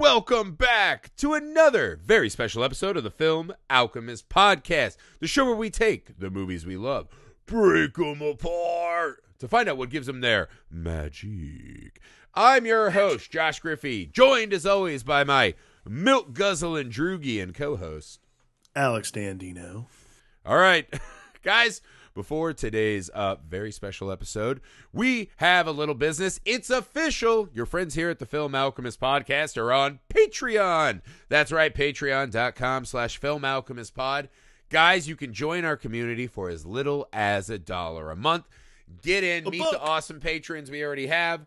Welcome back to another very special episode of the Film Alchemist Podcast, the show where we take the movies we love, break them apart to find out what gives them their magic. I'm your host, Josh Griffey, joined as always by my milk guzzling droogie and co-host, Alex Dandino. All right, guys. Before today's very special episode, we have a little business. It's official. Your friends here at the Film Alchemist Podcast are on Patreon. That's right, patreon.com/filmalchemistpod. Guys, you can join our community for as little as $1 a month. Get in, meet the awesome patrons we already have,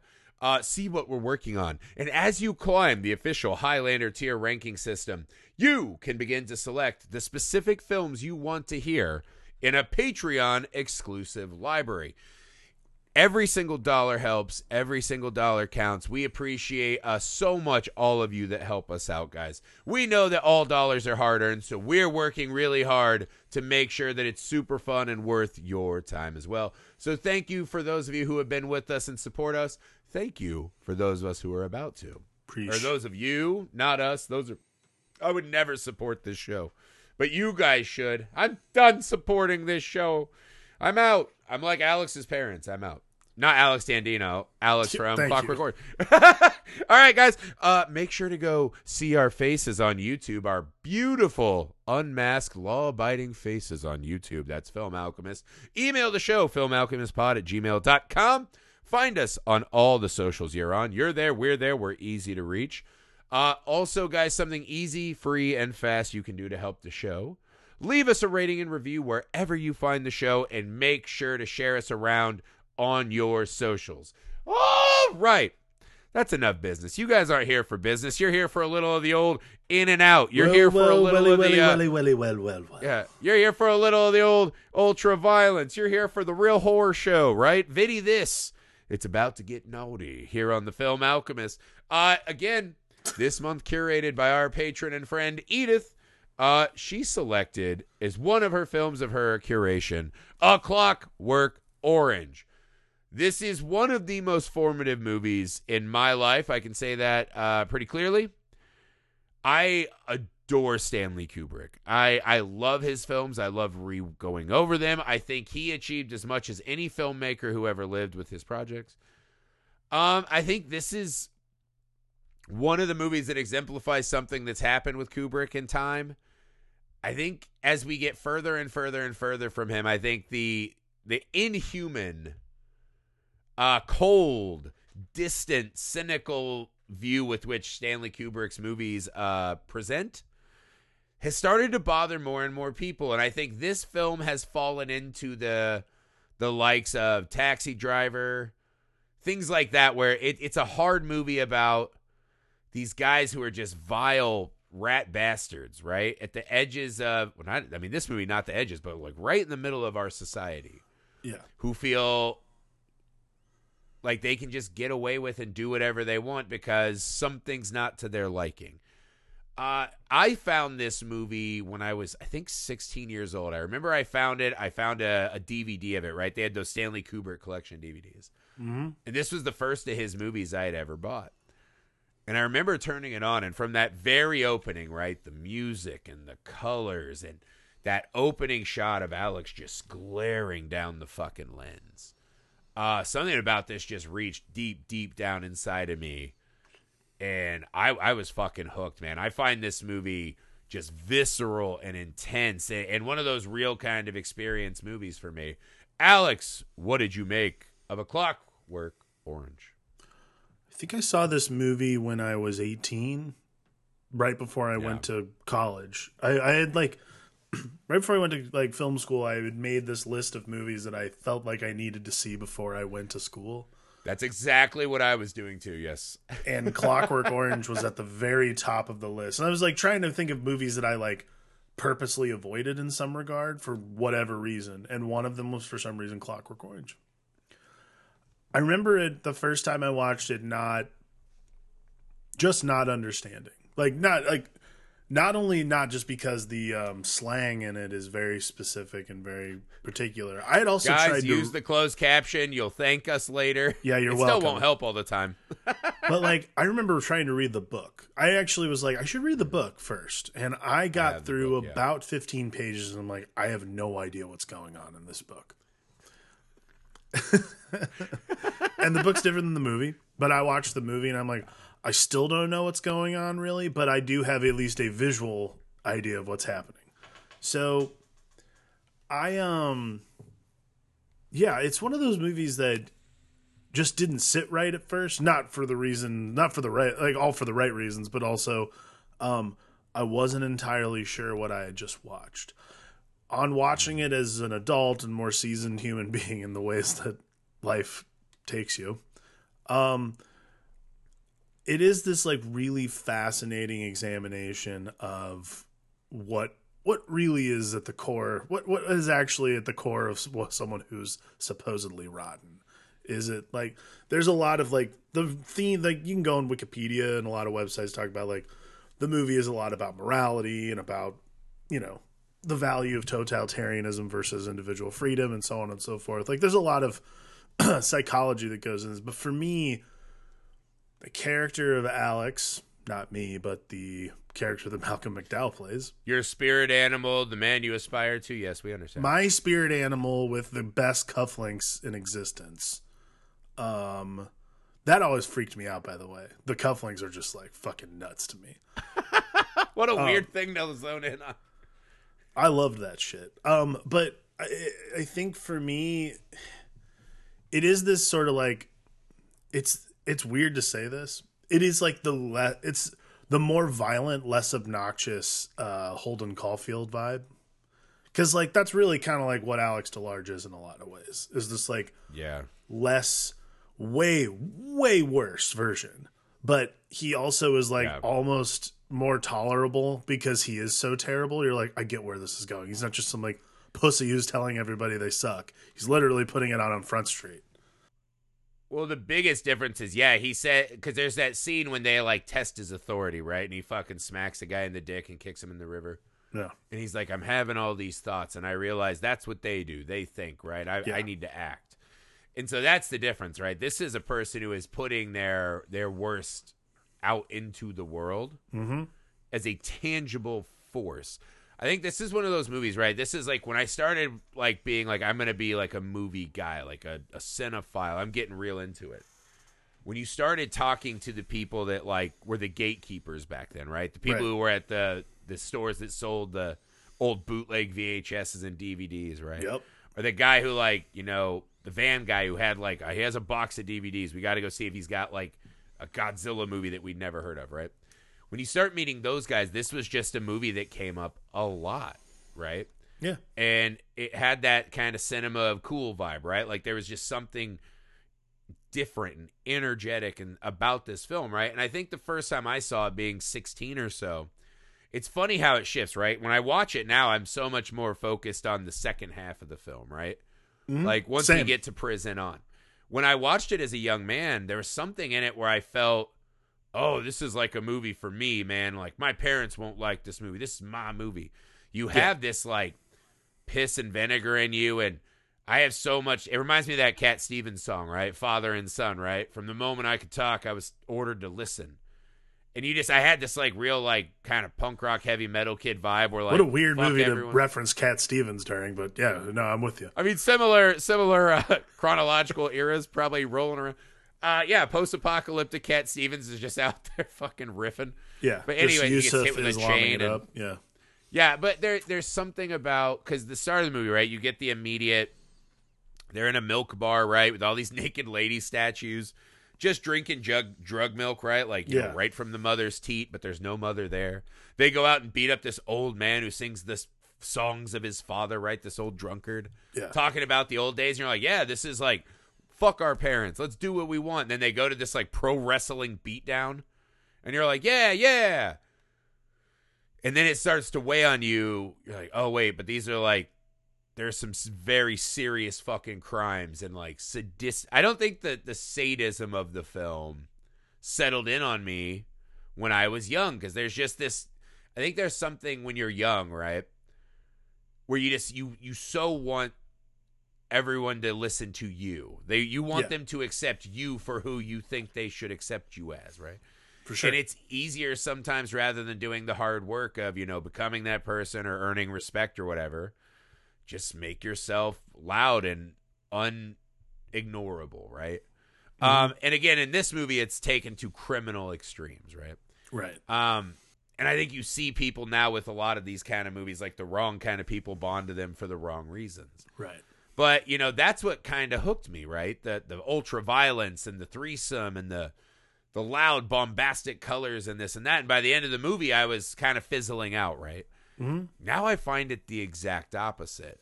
see what we're working on. And as you climb the official Highlander tier ranking system, you can begin to select the specific films you want to hear in a Patreon-exclusive library. Every single dollar helps. Every single dollar counts. We appreciate so much all of you that help us out, guys. We know that all dollars are hard-earned, so we're working really hard to make sure that it's super fun and worth your time as well. So thank you for those of you who have been with us and support us. Thank you for those of us who are about to. Preach. Or those of you, not us. Those are. I would never support this show. But you guys should. I'm done supporting this show. I'm out. I'm like Alex's parents. I'm out. Not Alex Dandino. Alex from Clockwork Orange. All right, guys. Make sure to go see our faces on YouTube. Our beautiful, unmasked, law-abiding faces on YouTube. That's Film Alchemist. Email the show, filmalchemistpod@gmail.com. Find us on all the socials you're on. You're there. We're there. We're easy to reach. Also, guys, something easy, free, and fast you can do to help the show. Leave us a rating and review wherever you find the show, and make sure to share us around on your socials. All right. That's enough business. You guys aren't here for business. You're here for a little of the old in and out. You're here for a little of the... Yeah, you're here for a little of the old ultra-violence. You're here for the real horror show, right? Viddy this. It's about to get naughty here on the Film Alchemist. Again... This month curated by our patron and friend, Edith. She selected, as one of her films of her curation, A Clockwork Orange. This is one of the most formative movies in my life. I can say that pretty clearly. I adore Stanley Kubrick. I love his films. I love going over them. I think he achieved as much as any filmmaker who ever lived with his projects. I think this is... one of the movies that exemplifies something that's happened with Kubrick in time. I think as we get further and further and further from him, I think the inhuman, cold, distant, cynical view with which Stanley Kubrick's movies present has started to bother more and more people. And I think this film has fallen into the likes of Taxi Driver, things like that, where it's a hard movie about these guys who are just vile rat bastards, right? At the edges of, well, not, I mean, this movie, not the edges, but like right in the middle of our society. Yeah. Who feel like they can just get away with and do whatever they want because something's not to their liking. I found this movie when I was, I think, 16 years old. I remember I found it. I found a DVD of it, right? They had those Stanley Kubrick collection DVDs. Mm-hmm. And this was the first of his movies I had ever bought. And I remember turning it on, and from that very opening, right, the music and the colors and that opening shot of Alex just glaring down the fucking lens. Something about this just reached deep, deep down inside of me, and I was fucking hooked, man. I find this movie just visceral and intense and one of those real kind of experience movies for me. Alex, what did you make of A Clockwork Orange? I think I saw this movie when I was 18, right before I went to college. I had like, right before I went to like film school, I had made this list of movies that I felt like I needed to see before I went to school. That's exactly what I was doing too, yes. And Clockwork Orange was at the very top of the list. And I was like trying to think of movies that I like purposely avoided in some regard for whatever reason. And one of them was, for some reason, Clockwork Orange. I remember it the first time I watched it, not understanding, like not like Not only not just because the slang in it is very specific and very particular. I had also tried to use the closed caption. You'll thank us later. Yeah, you're welcome. It still won't help all the time. But like, I remember trying to read the book. I actually was like, I should read the book first, and I got through about 15 pages, and I'm like, I have no idea what's going on in this book. And the book's different than the movie, but I watched the movie, and I'm like, I still don't know what's going on really, but I do have at least a visual idea of what's happening. So I, yeah, it's one of those movies that just didn't sit right at first. Not for the reason, not for the right, like all for the right reasons, but also, I wasn't entirely sure what I had just watched. On watching it as an adult and more seasoned human being in the ways that life takes you, it is this like really fascinating examination of what really is at the core, what is actually at the core of someone who's supposedly rotten. Is it like, there's a lot of like the theme, like you can go on Wikipedia and a lot of websites talk about like the movie is a lot about morality and about, you know, the value of totalitarianism versus individual freedom and so on and so forth. Like there's a lot of psychology that goes in this, but for me, the character of Alex, not me, but the character that Malcolm McDowell plays. Your spirit animal, the man you aspire to. Yes, we understand. My spirit animal with the best cufflinks in existence. That always freaked me out, by the way. The cufflinks are just like fucking nuts to me. What a weird thing to zone in on. I loved that shit. But I think for me, it is this sort of like, it's weird to say this. It is like it's the more violent, less obnoxious Holden Caulfield vibe. Because like that's really kind of like what Alex DeLarge is in a lot of ways. Is this like less, way worse version. But he also is like almost more tolerable because he is so terrible. You're like, I get where this is going. He's not just some like pussy who's telling everybody they suck. He's literally putting it out on Front Street. Well, the biggest difference is, he said, because there's that scene when they like test his authority, right? And he fucking smacks a guy in the dick and kicks him in the river. Yeah. And he's like, I'm having all these thoughts. And I realize that's what they do. They think, right? I need to act. And so that's the difference, right? This is a person who is putting their worst out into the world as a tangible force. I think this is one of those movies, right? This is like when I started like being like, I'm going to be like a movie guy, like a cinephile. I'm getting real into it. When you started talking to the people that like were the gatekeepers back then, right? The people who were at the stores that sold the old bootleg VHSs and DVDs, right? Yep. Or the guy who like, you know, the van guy who had like, he has a box of DVDs. We got to go see if he's got like a Godzilla movie that we'd never heard of, right? When you start meeting those guys, this was just a movie that came up a lot, right? Yeah. And it had that kind of cinema of cool vibe, right? Like there was just something different and energetic and about this film, right? And I think the first time I saw it being 16 or so, it's funny how it shifts, right? When I watch it now, I'm so much more focused on the second half of the film, right? Mm-hmm. Like once we get to prison on. When I watched it as a young man, there was something in it where I felt, oh, this is like a movie for me, man. Like, my parents won't like this movie. This is my movie. You have this, like, piss and vinegar in you, and I have so much. It reminds me of that Cat Stevens song, right? Father and Son, right? From the moment I could talk, I was ordered to listen. And you just, I had this, like, real, like, kind of punk rock, heavy metal kid vibe. Where, like, what a weird movie to reference Cat Stevens during, but, yeah, no, I'm with you. I mean, similar chronological eras probably rolling around. Post-apocalyptic Cat Stevens is just out there fucking riffing. Yeah, but anyway, he gets hit with a chain. But there's something about, because the start of the movie, right? You get the immediate. They're in a milk bar, right, with all these naked lady statues, just drinking drug milk, right? Like you know, right from the mother's teat, but there's no mother there. They go out and beat up this old man who sings this songs of his father, right? This old drunkard, talking about the old days. And you're like, yeah, this is like, fuck our parents. Let's do what we want. And then they go to this like pro wrestling beatdown, and you're like, yeah. And then it starts to weigh on you. You're like, oh wait, but these are like, there's some very serious fucking crimes and like sadistic. I don't think that the sadism of the film settled in on me when I was young, because there's just this. I think there's something when you're young, right, where you just you so want everyone to listen to you. You want them to accept you for who you think they should accept you as, right? For sure. And it's easier sometimes, rather than doing the hard work of, you know, becoming that person or earning respect or whatever, just make yourself loud and unignorable, right? Mm-hmm. And again, in this movie, it's taken to criminal extremes, right? Right. And I think you see people now with a lot of these kind of movies, like the wrong kind of people bond to them for the wrong reasons. Right. But, you know, that's what kind of hooked me, right? The ultra violence and the threesome and the loud bombastic colors and this and that. And by the end of the movie, I was kind of fizzling out, right? Mm-hmm. Now I find it the exact opposite.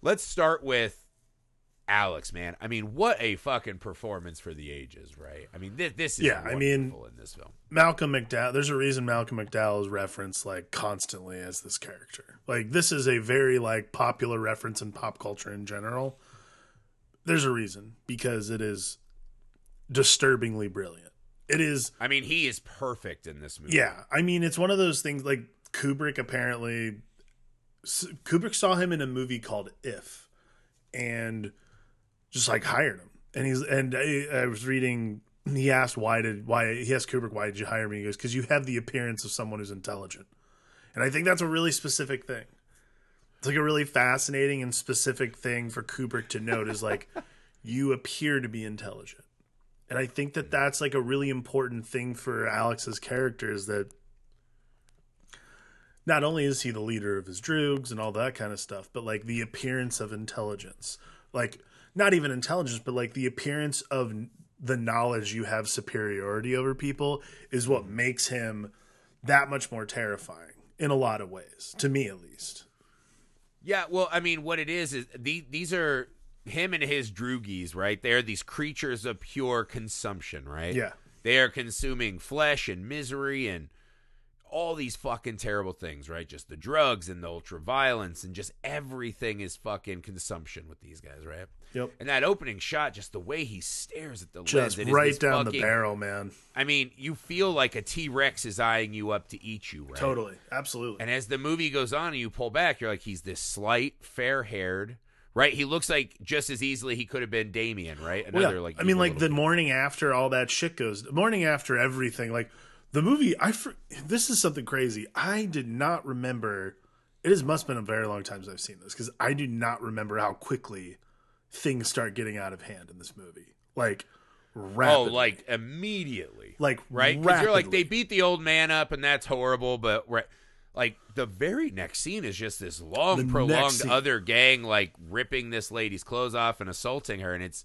Let's start with Alex, man. I mean, what a fucking performance for the ages, right? I mean, this is wonderful in this film. Malcolm McDowell, there's a reason Malcolm McDowell is referenced like constantly as this character. Like, this is a very like popular reference in pop culture in general. There's a reason, because it is disturbingly brilliant. It is. I mean, he is perfect in this movie. Yeah, I mean, it's one of those things like Kubrick saw him in a movie called If, and just like hired him. And I was reading, he asked Kubrick, why did you hire me? He goes, because you have the appearance of someone who's intelligent. And I think that's a really specific thing. It's like a really fascinating and specific thing for Kubrick to note is like, you appear to be intelligent. And I think that that's like a really important thing for Alex's character, is that not only is he the leader of his droogs and all that kind of stuff, but like the appearance of intelligence, like not even intelligence, but like the appearance of the knowledge you have superiority over people is what makes him that much more terrifying in a lot of ways, to me at least. Yeah, well, I mean, what it is these are him and his droogies, right? They are these creatures of pure consumption, right? Yeah. They are consuming flesh and misery and all these fucking terrible things, right? Just the drugs and the ultra violence and just everything is fucking consumption with these guys, right? Yep. And that opening shot, just the way he stares at the lens. Just right down the barrel, man. I mean, you feel like a T-Rex is eyeing you up to eat you, right? Totally. Absolutely. And as the movie goes on and you pull back, you're like, he's this slight, fair-haired, right? He looks like just as easily he could have been Damien, right? Another I mean, like the morning after all that shit goes, the morning after everything, like the movie, this is something crazy. I did not remember. It must have been a very long time since I've seen this, because I do not remember how quickly things start getting out of hand in this movie. Like rapidly. Oh, like immediately. Like right? Because you're like, they beat the old man up and that's horrible, but right. Like the very next scene is just this long, prolonged other gang like ripping this lady's clothes off and assaulting her, and it's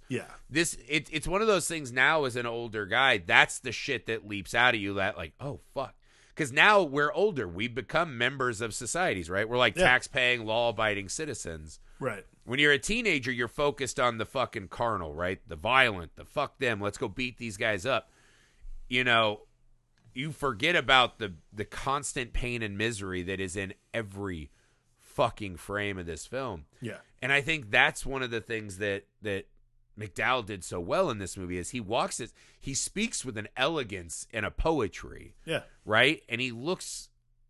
one of those things now as an older guy, that's the shit that leaps out at you, that like, oh fuck, because now we're older, we become members of societies, right? We're like tax-paying, law-abiding citizens, right? When you're a teenager, you're focused on the fucking carnal, right? The violent, the fuck them, let's go beat these guys up, you know. You forget about the constant pain and misery that is in every fucking frame of this film. Yeah. And I think that's one of the things that McDowell did so well in this movie, is he speaks with an elegance and a poetry. Yeah. Right? And he looks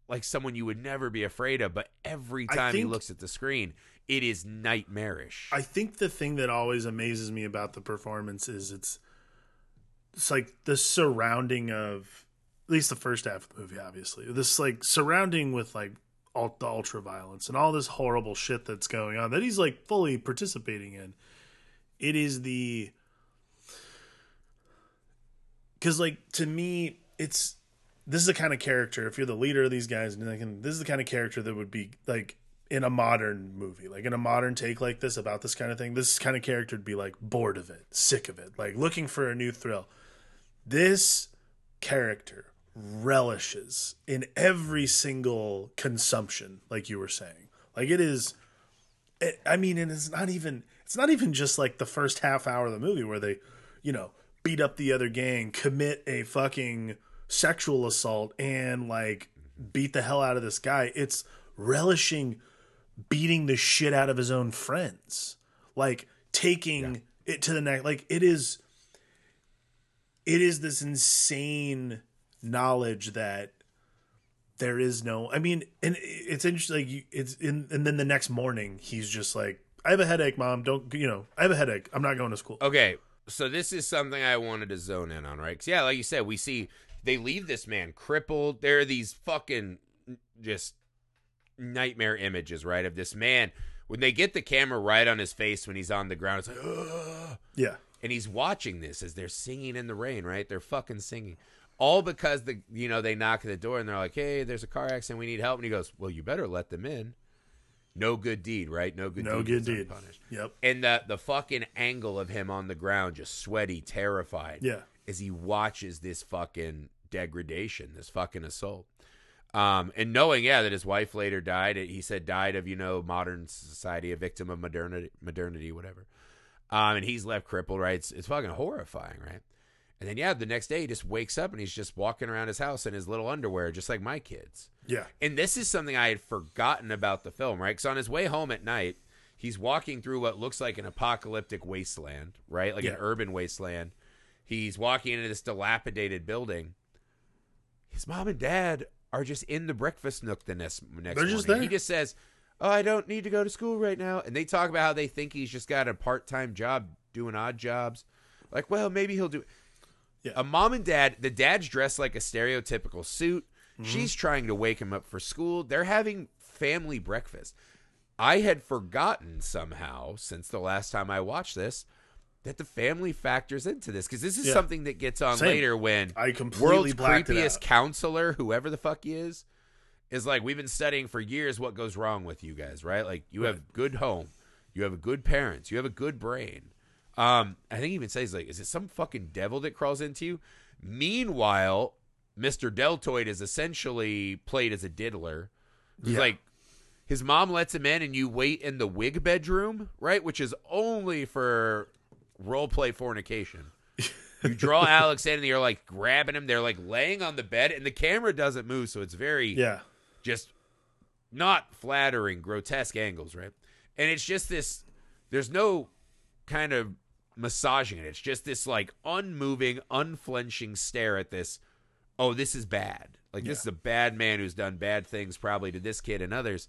like someone you would never be afraid of, but every time he looks at the screen, it is nightmarish. I think the thing that always amazes me about the performance is it's like the surrounding of, at least the first half of the movie, obviously, this like surrounding with like all the ultra violence and all this horrible shit that's going on that he's like fully participating in. It is because like, to me, this is the kind of character, if you're the leader of these guys, and this is the kind of character that would be like in a modern movie, like in a modern take like this about this kind of thing, this kind of character would be like bored of it, sick of it, like looking for a new thrill. This character relishes in every single consumption, like you were saying. Like it is it's not even just like the first half hour of the movie where they, you know, beat up the other gang, commit a fucking sexual assault, and like beat the hell out of this guy. It's relishing beating the shit out of his own friends, like taking it to the next. Like it is this insane knowledge that there is no, I mean, and it's interesting. Like, it's in, and then the next morning he's just like, I have a headache, Mom. Don't, you know, I have a headache. I'm not going to school. Okay. So this is something I wanted to zone in on, right? Because, yeah, like you said, we see they leave this man crippled. There are these fucking just nightmare images, right, of this man. When they get the camera right on his face when he's on the ground, it's like, ugh. Yeah. And he's watching this as they're singing in the rain, right? They're fucking singing. All because, the you know, they knock at the door and they're like, hey, there's a car accident. We need help. And he goes, well, you better let them in. No good deed, right? No good deed. Unpunished. Yep. And the fucking angle of him on the ground, just sweaty, terrified. Yeah. As he watches this fucking degradation, this fucking assault. And knowing, yeah, that his wife later died. He said died of, you know, modern society, a victim of modernity, whatever. And he's left crippled, right? It's fucking horrifying, right? And then, yeah, the next day he just wakes up and he's just walking around his house in his little underwear, just like my kids. Yeah. And this is something I had forgotten about the film, right? Because on his way home at night, he's walking through what looks like an apocalyptic wasteland, right? Like an urban wasteland. He's walking into this dilapidated building. His mom and dad are just in the breakfast nook the next morning. They're just there. He just says, oh, I don't need to go to school right now. And they talk about how they think he's just got a part-time job doing odd jobs. Like, well, maybe he'll do it. Yeah. A mom and dad, the dad's dressed like a stereotypical suit. Mm-hmm. She's trying to wake him up for school. They're having family breakfast. I had forgotten somehow since the last time I watched this that the family factors into this, because this is something that gets on later when I completely blacked it out. World's creepiest counselor, whoever the fuck he is like, we've been studying for years what goes wrong with you guys, right? Like, you have good home. You have good parents. You have a good brain. I think he even says, like, is it some fucking devil that crawls into you? Meanwhile, Mr. Deltoid is essentially played as a diddler. He's like, his mom lets him in and you wait in the wig bedroom, right? Which is only for role play fornication. You draw Alex in and you're like grabbing him. They're like laying on the bed and the camera doesn't move. So it's very just not flattering, grotesque angles, right? And it's just this, there's no kind of massaging it. It's just this like unmoving, unflinching stare at this. Oh, this is bad. Like this is a bad man who's done bad things probably to this kid and others.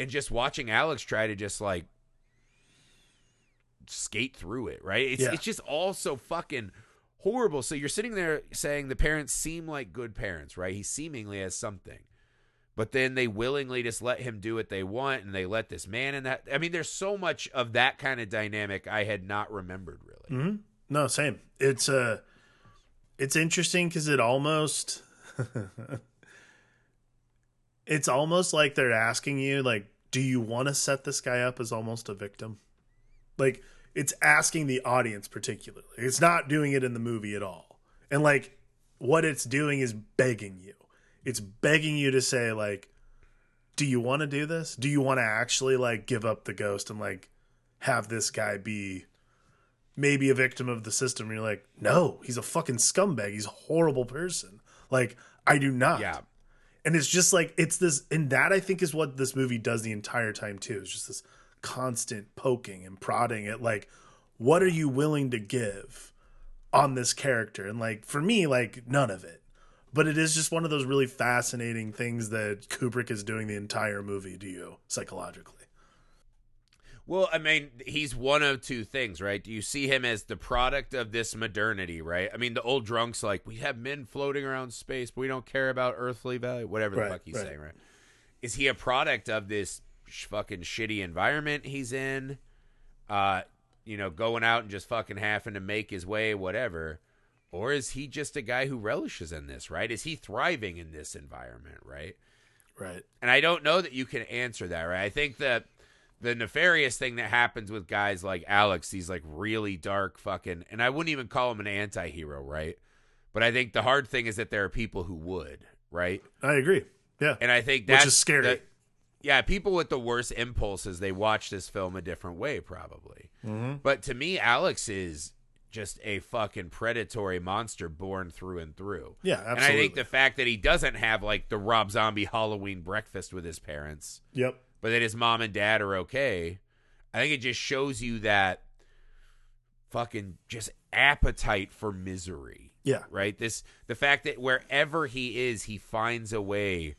And just watching Alex try to just like skate through it, right? It's just all so fucking horrible. So you're sitting there saying the parents seem like good parents, right? He seemingly has something. But then they willingly just let him do what they want and they let this man in that. I mean, there's so much of that kind of dynamic I had not remembered really. Mm-hmm. No, same. It's interesting because it almost, it's almost like they're asking you, like, do you want to set this guy up as almost a victim? Like, it's asking the audience particularly. It's not doing it in the movie at all. And like what it's doing is begging you. It's begging you to say, like, do you want to do this? Do you want to actually, like, give up the ghost and, like, have this guy be maybe a victim of the system? And you're like, no, he's a fucking scumbag. He's a horrible person. Like, I do not. Yeah. And it's just, like, it's this, and that, I think, is what this movie does the entire time, too. It's just this constant poking and prodding at, like, what are you willing to give on this character? And, like, for me, like, none of it. But it is just one of those really fascinating things that Kubrick is doing the entire movie to you psychologically. Well, I mean, he's one of two things, right? Do you see him as the product of this modernity, right? I mean, the old drunk's like, we have men floating around space, but we don't care about earthly value, whatever the fuck he's saying, right? Is he a product of this fucking shitty environment he's in? You know, going out and just fucking having to make his way, whatever. Or is he just a guy who relishes in this, right? Is he thriving in this environment, right? Right. And I don't know that you can answer that, right? I think that the nefarious thing that happens with guys like Alex, he's like really dark fucking, and I wouldn't even call him an anti-hero, right? But I think the hard thing is that there are people who would, right? I agree. Yeah. And I think that's, which is scary. People with the worst impulses, they watch this film a different way probably. Mm-hmm. But to me, Alex is just a fucking predatory monster born through and through. Yeah, absolutely. And I think the fact that he doesn't have like the Rob Zombie Halloween breakfast with his parents, but that his mom and dad are okay, I think it just shows you that fucking just appetite for misery. Yeah. Right? The fact that wherever he is, he finds a way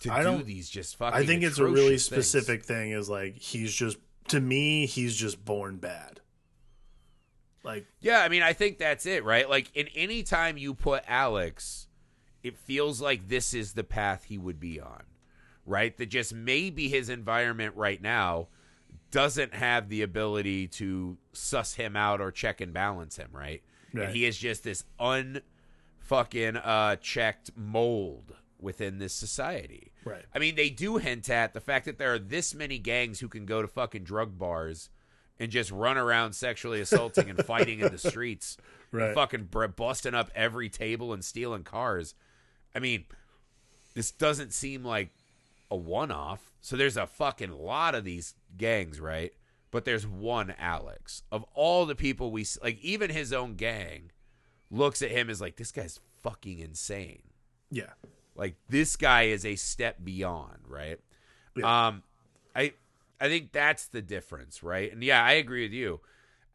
do these just fucking. I think it's a really specific thing. Is like he's just, to me, he's just born bad. Like, yeah, I mean, I think that's it, right? Like, in any time you put Alex, it feels like this is the path he would be on, right? That just maybe his environment right now doesn't have the ability to suss him out or check and balance him, right? Right. And he is just this checked mold within this society. Right. I mean, they do hint at the fact that there are this many gangs who can go to fucking drug bars and just run around sexually assaulting and fighting in the streets, right? Fucking busting up every table and stealing cars. I mean, this doesn't seem like a one-off. So there's a fucking lot of these gangs, right? But there's one Alex. Of all the people we like, even his own gang looks at him as like, this guy's fucking insane. Yeah. Like, this guy is a step beyond, right? Yeah. I think that's the difference, right? And yeah, I agree with you.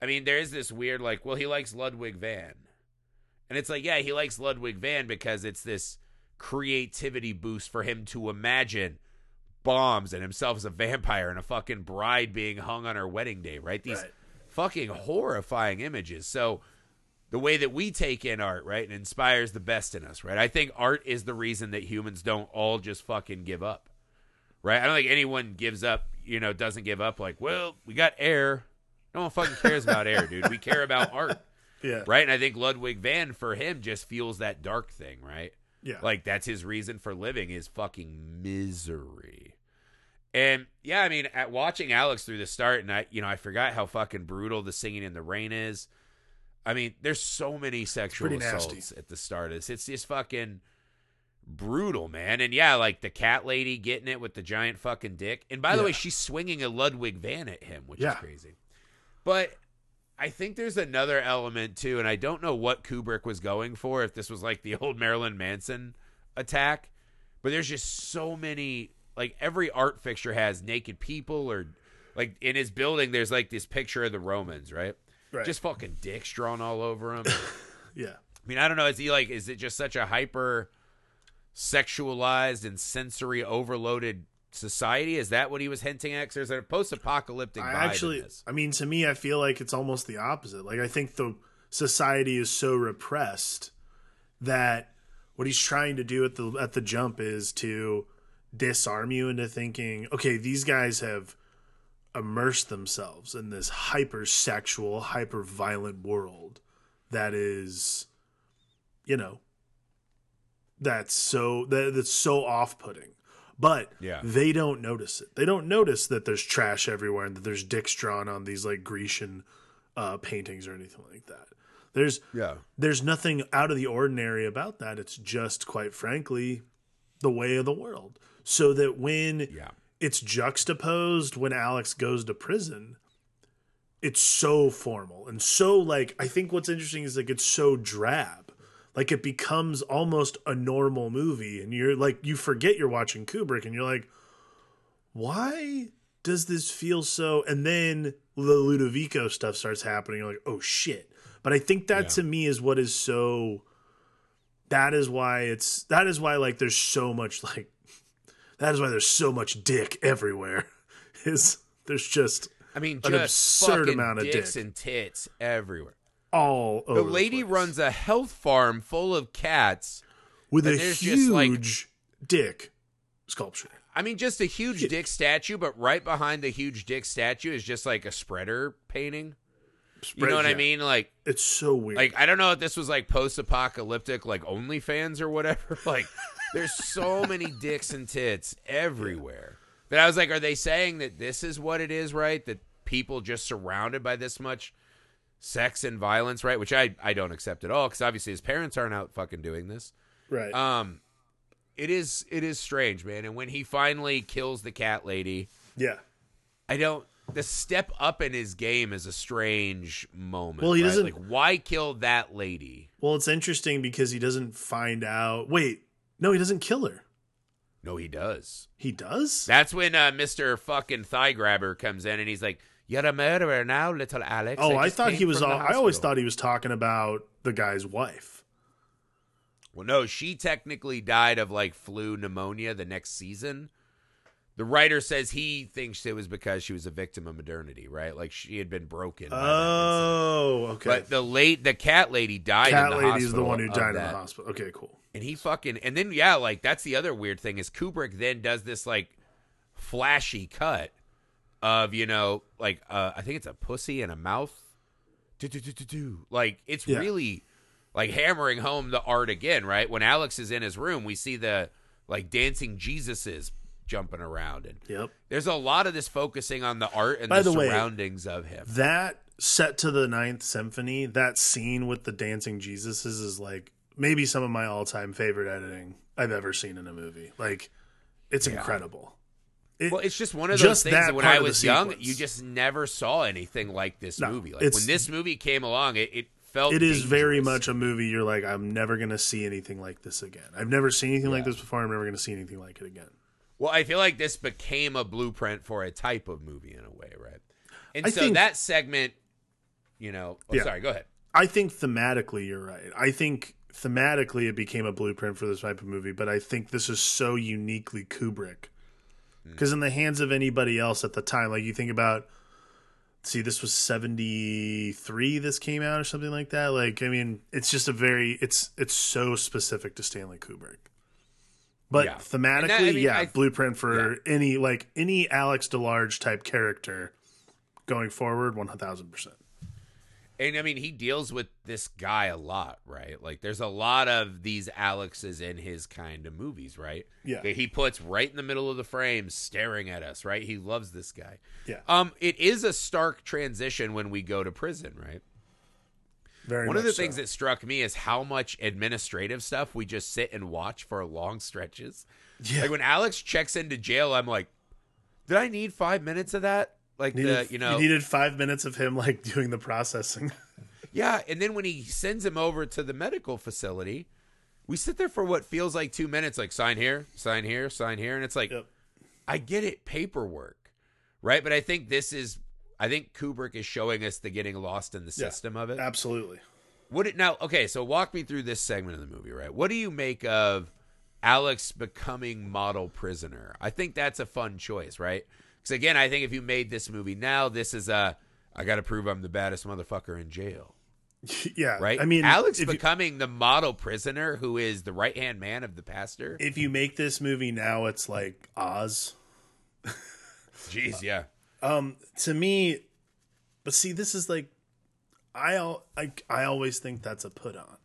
I mean, there is this weird, like, well, he likes Ludwig Van. And it's like, yeah, he likes Ludwig Van because it's this creativity boost for him to imagine bombs and himself as a vampire and a fucking bride being hung on her wedding day, right? These fucking horrifying images. So the way that we take in art, right, and inspires the best in us, right? I think art is the reason that humans don't all just fucking give up, right? I don't think anyone gives up, you know, doesn't give up like, well, we got air. No one fucking cares about air, dude. We care about art. Yeah. Right? And I think Ludwig Van, for him, just fuels that dark thing, right? Yeah. Like, that's his reason for living is fucking misery. And, yeah, I mean, at watching Alex through the start, and I forgot how fucking brutal the Singing in the Rain is. I mean, there's so many sexual assaults at the start of this. It's just fucking brutal, man. And yeah, like the cat lady getting it with the giant fucking dick. And by the way, she's swinging a Ludwig Van at him, which is crazy. But I think there's another element too, and I don't know what Kubrick was going for, if this was like the old Marilyn Manson attack, but there's just so many, like every art fixture has naked people, or like in his building, there's like this picture of the Romans, right? Right. Just fucking dicks drawn all over him. Yeah. I mean, I don't know. Is he like, is it just such a hyper sexualized and sensory overloaded society? Is that what he was hinting at? 'Cause there's a post-apocalyptic vibe in this. I mean, to me, I feel like it's almost the opposite. Like, I think the society is so repressed that what he's trying to do at the jump is to disarm you into thinking, okay, these guys have immerse themselves in this hyper-sexual, hyper-violent world that is, you know, that's so off-putting. But they don't notice it. They don't notice that there's trash everywhere and that there's dicks drawn on these like Grecian paintings or anything like that. There's nothing out of the ordinary about that. It's just, quite frankly, the way of the world. So that when... Yeah. It's juxtaposed when Alex goes to prison. It's so formal and so, like, I think what's interesting is like it's so drab. Like it becomes almost a normal movie and you're like, you forget you're watching Kubrick and you're like, why does this feel so? And then the Ludovico stuff starts happening. You're like, oh shit. But I think that to me is what is so, that is why like there's so much like, that is why there's so much dick everywhere. There's just an absurd amount of dicks and tits everywhere. All over the lady the place. Runs a health farm full of cats with a huge just like, dick sculpture. I mean, just a huge dick statue, but right behind the huge dick statue is just like a spreader painting. You know what I mean? Like, it's so weird. Like, I don't know if this was like post-apocalyptic, like OnlyFans or whatever. Like, there's so many dicks and tits everywhere that I was like, are they saying that this is what it is, right? That people just surrounded by this much sex and violence, right? Which I don't accept at all, because obviously his parents aren't out fucking doing this, right? It is strange, man. And when he finally kills the cat lady, the step up in his game is a strange moment. Well, he doesn't. Like, why kill that lady? Well, it's interesting because he doesn't find out. Wait, no, he doesn't kill her. No, he does. He does? That's when Mr. fucking Thigh Grabber comes in and he's like, "You're a murderer now, little Alex." Oh, I thought he was. I always thought he was talking about the guy's wife. Well, no, she technically died of like flu pneumonia the next season. The writer says he thinks it was because she was a victim of modernity, right? Like she had been broken. Oh, okay. But the cat lady died in the hospital. Cat lady's the one who died in the hospital. Okay, cool. And he fucking, and then, yeah, like that's the other weird thing is Kubrick then does this like flashy cut of, you know, like I think it's a pussy and a mouth. Like it's really like hammering home the art again, right? When Alex is in his room, we see the like dancing Jesuses jumping around, and there's a lot of this focusing on the art and the surroundings of him. That set to the Ninth Symphony, that scene with the dancing Jesuses is like maybe some of my all-time favorite editing I've ever seen in a movie. Like it's incredible. Well, it's just one of those things that when I was young, you just never saw anything like this movie. Like when this movie came along, it felt dangerous. Is very much a movie you're like, I'm never going to see anything like this again. I've never seen anything like this before. I'm never going to see anything like it again. Well, I feel like this became a blueprint for a type of movie in a way, right? And so that segment, you know... Oh, sorry, go ahead. I think thematically you're right. I think thematically it became a blueprint for this type of movie, but I think this is so uniquely Kubrick. Because in the hands of anybody else at the time, like you think about... See, this was 73 this came out or something like that. Like, I mean, it's just a very... It's so specific to Stanley Kubrick. But thematically, that, I mean, blueprint for any Alex DeLarge type character going forward, 1,000%. And I mean, he deals with this guy a lot, right? Like, there's a lot of these Alexes in his kind of movies, right? Yeah, that he puts right in the middle of the frame, staring at us, right? He loves this guy. Yeah. It is a stark transition when we go to prison, right? One of the things that struck me is how much administrative stuff we just sit and watch for long stretches. Yeah. Like when Alex checks into jail, I'm like, did I need 5 minutes of that? Like, you needed 5 minutes of him like doing the processing. Yeah. And then when he sends him over to the medical facility, we sit there for what feels like 2 minutes, like sign here, sign here, sign here. And it's like, I get it. Paperwork. Right. But I think I think Kubrick is showing us the getting lost in the system of it. Absolutely. Okay, so walk me through this segment of the movie, right? What do you make of Alex becoming model prisoner? I think that's a fun choice, right? Because, again, I think if you made this movie now, this is I got to prove I'm the baddest motherfucker in jail. Yeah. Right? I mean, Alex becoming the model prisoner who is the right-hand man of the pastor. If you make this movie now, it's like Oz. Jeez, yeah. To me, but see, this is like, I always think that's a put on,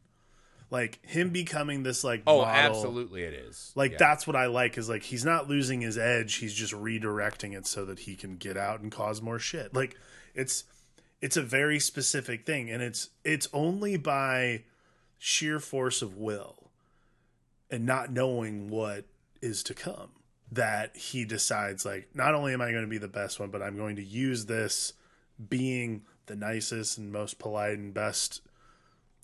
like him becoming this like, oh, model, absolutely. It is like, that's what I like is like, he's not losing his edge. He's just redirecting it so that he can get out and cause more shit. Like it's a very specific thing. And it's only by sheer force of will and not knowing what is to come that he decides, like, not only am I going to be the best one, but I'm going to use this being the nicest and most polite and best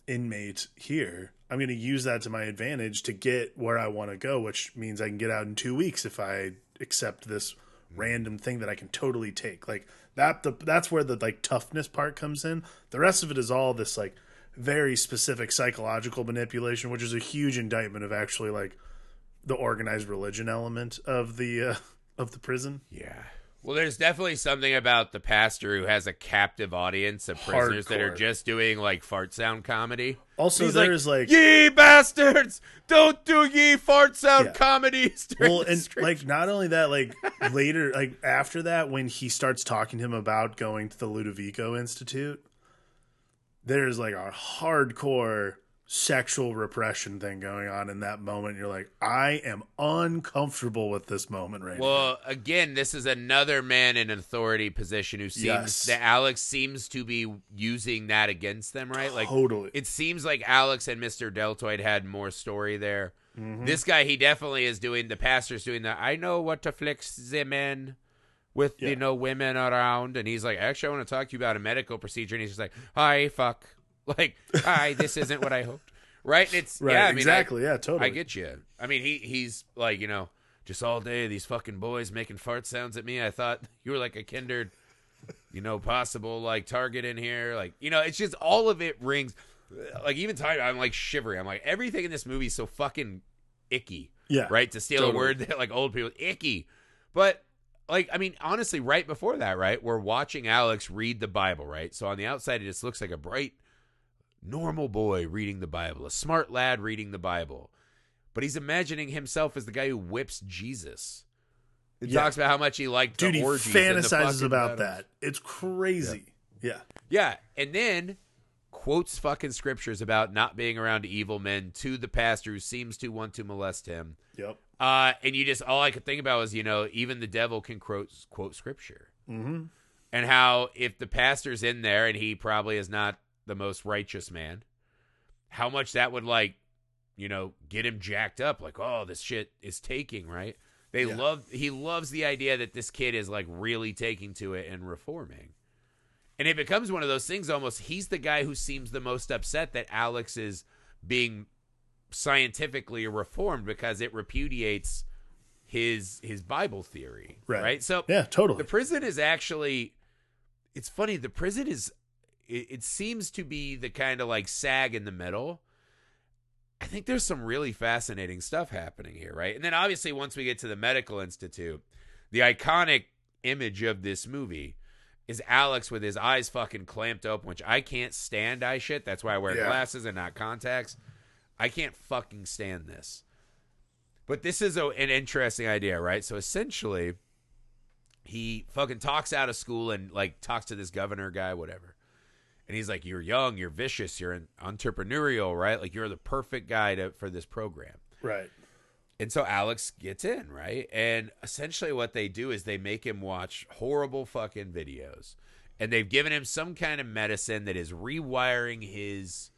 inmate here. I'm going to use that to my advantage to get where I want to go, which means I can get out in 2 weeks if I accept this random thing that I can totally take. Like that's where the like toughness part comes in. The rest of it is all this like very specific psychological manipulation, which is a huge indictment of actually like the organized religion element of the prison. Yeah. Well, there's definitely something about the pastor who has a captive audience of prisoners that are just doing like fart sound comedy. Also, there's like, ye bastards, don't do ye fart sound comedies. Well, and like not only that, like later, like after that, when he starts talking to him about going to the Ludovico Institute, there's like a hardcore sexual repression thing going on in that moment. You're like, I am uncomfortable with this moment right now. Well, again, this is another man in an authority position who seems that Alex seems to be using that against them, right? Like, totally. It seems like Alex and Mr. Deltoid had more story there. Mm-hmm. This guy, he definitely is doing, the pastor's doing the, I know what to flex them in with, you know, women around. And he's like, actually, I want to talk to you about a medical procedure. And he's just like, hi, fuck. Like, hi, this isn't what I hoped. Right? It's right, yeah, I mean, exactly. Yeah, totally. I get you. I mean, he's like, you know, just all day these fucking boys making fart sounds at me. I thought you were like a kindred, you know, possible like target in here. Like, you know, it's just all of it rings. Like, even time, I'm like shivering. I'm like, everything in this movie is so fucking icky. Yeah. Right? To steal a word that like old people, icky. But like, I mean, honestly, right before that, right, we're watching Alex read the Bible, right? So on the outside, it just looks like a bright, normal boy reading the Bible, a smart lad reading the Bible. But he's imagining himself as the guy who whips Jesus. It talks about how much he liked the orgies. Dude, he fantasizes about that. It's crazy. Yeah. Yeah. And then quotes fucking scriptures about not being around evil men to the pastor who seems to want to molest him. Yep. And you just, all I could think about was, you know, even the devil can quote scripture. Mm-hmm. And how if the pastor's in there and he probably is not the most righteous man, how much that would, like, you know, get him jacked up. Like, oh, this shit is taking, right? They love, he loves the idea that this kid is like really taking to it and reforming. And it becomes one of those things almost, he's the guy who seems the most upset that Alex is being scientifically reformed because it repudiates his Bible theory. Right. So yeah, totally. The prison is actually, it's funny. The prison is, it seems to be the kind of like sag in the middle. I think there's some really fascinating stuff happening here, right? And then obviously once we get to the medical institute, the iconic image of this movie is Alex with his eyes fucking clamped open, which I can't stand eye shit. That's why I wear glasses and not contacts. I can't fucking stand this. But this is an interesting idea, right? So essentially he fucking talks out of school and like talks to this governor guy, whatever. And he's like, you're young, you're vicious, you're entrepreneurial, right? Like, you're the perfect guy for this program. Right. And so Alex gets in, right? And essentially what they do is they make him watch horrible fucking videos. And they've given him some kind of medicine that is rewiring his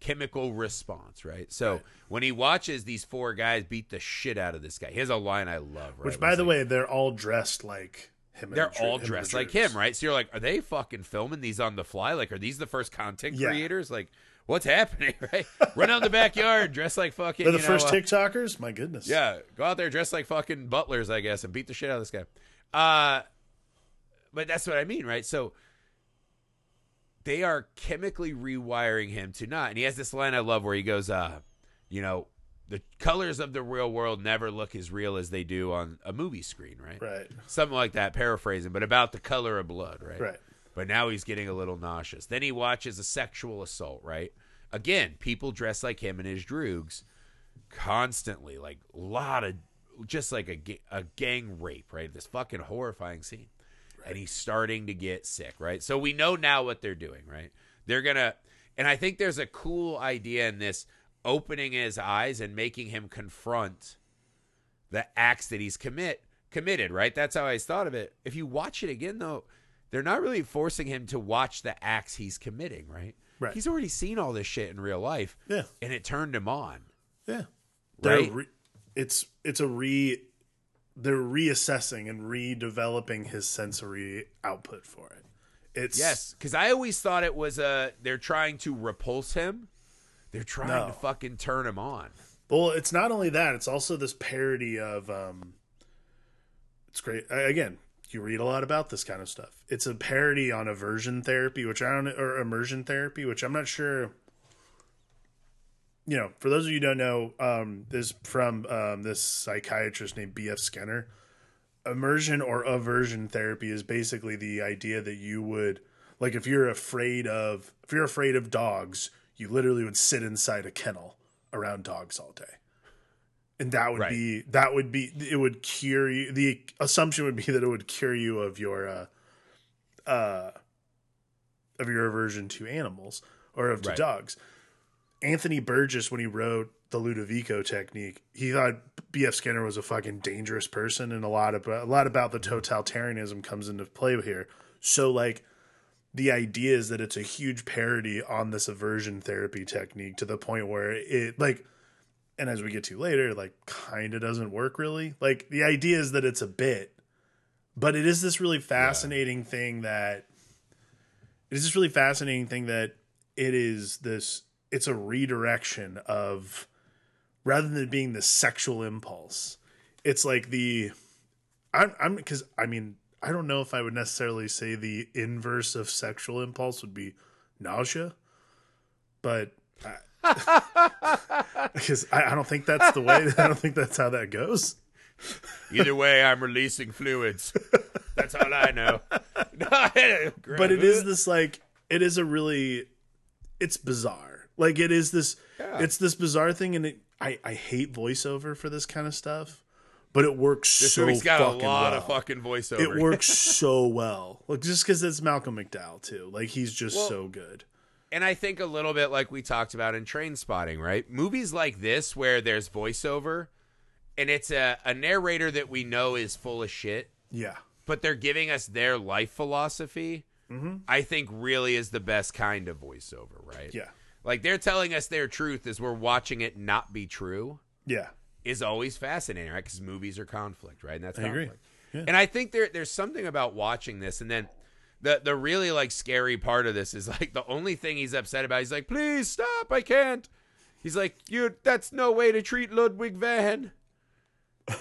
chemical response, right? So when he watches these four guys beat the shit out of this guy, here's a line I love, right? Which, by the way, they're all dressed like... They're all dressed like him, right? So you're like, are they fucking filming these on the fly? Like, are these the first content creators? Like, what's happening, right? Run out in the backyard, dress like fucking... They're the first TikTokers? My goodness. Yeah, go out there, dress like fucking butlers, I guess, and beat the shit out of this guy. But that's what I mean, right? So they are chemically rewiring him to not... And he has this line I love where he goes, you know, the colors of the real world never look as real as they do on a movie screen, right? Right. Something like that, paraphrasing, but about the color of blood, right? Right. But now he's getting a little nauseous. Then he watches a sexual assault, right? Again, people dressed like him and his droogs constantly, like a lot of, just like a gang rape, right? This fucking horrifying scene. Right. And he's starting to get sick, right? So we know now what they're doing, right? They're going to, and I think there's a cool idea in this, opening his eyes and making him confront the acts that he's committed, right? That's how I thought of it. If you watch it again, though, they're not really forcing him to watch the acts he's committing, right? Right. He's already seen all this shit in real life. Yeah. And it turned him on. Yeah. Right? They're reassessing and redeveloping his sensory output for it. It's... Yes, because I always thought it was they're trying to repulse him. They're trying to fucking turn him on. Well, it's not only that. It's also this parody of... it's great. Again, you read a lot about this kind of stuff. It's a parody on immersion therapy, which I'm not sure... You know, for those of you who don't know, this is from this psychiatrist named B.F. Skinner. Immersion or aversion therapy is basically the idea that you would... Like, if you're afraid of dogs... You literally would sit inside a kennel around dogs all day. And it would cure you. The assumption would be that it would cure you of your, aversion to animals or to dogs. Anthony Burgess, when he wrote the Ludovico technique, he thought B.F. Skinner was a fucking dangerous person. And a lot about the totalitarianism comes into play here. So like, the idea is that it's a huge parody on this aversion therapy technique to the point where it like, and as we get to later, like kind of doesn't work really. Like the idea is that it's a bit, but it is this really fascinating thing that it's a redirection of, rather than being the sexual impulse, it's like I don't know if I would necessarily say the inverse of sexual impulse would be nausea, but because I don't think that's the way. I don't think that's how that goes. Either way, I'm releasing fluids. That's all I know. But it is this, like, it is a really, it's bizarre. Like, it is this, yeah. It's this bizarre thing, and I hate voiceover for this kind of stuff, but it works this so fucking well. This movie's got a lot of fucking voiceover. It works so well. Look, just because it's Malcolm McDowell, too. Like, he's just so good. And I think a little bit like we talked about in Trainspotting, right? Movies like this where there's voiceover, and it's a narrator that we know is full of shit. Yeah. But they're giving us their life philosophy, mm-hmm. I think really is the best kind of voiceover, right? Yeah. Like, they're telling us their truth as we're watching it not be true. Yeah. Is always fascinating, right? Because movies are conflict, right? And that's conflict. I agree. Yeah. And I think there's something about watching this. And then the really, like, scary part of this is, like, the only thing he's upset about, he's like, please stop, I can't. He's like, that's no way to treat Ludwig van.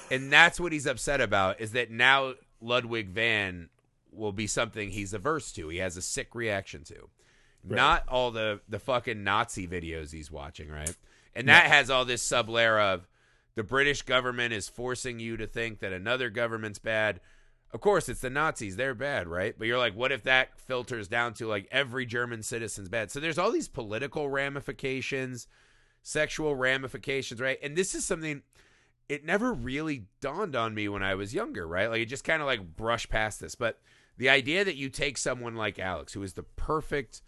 And that's what he's upset about, is that now Ludwig van will be something he's averse to. He has a sick reaction to. Right. Not all the fucking Nazi videos he's watching, right? And that has all this sub-layer of the British government is forcing you to think that another government's bad. Of course, it's the Nazis. They're bad, right? But you're like, what if that filters down to, like, every German citizen's bad? So there's all these political ramifications, sexual ramifications, right? And this is something... It never really dawned on me when I was younger, right? Like, it just kind of, like, brushed past this. But the idea that you take someone like Alex, who is the perfect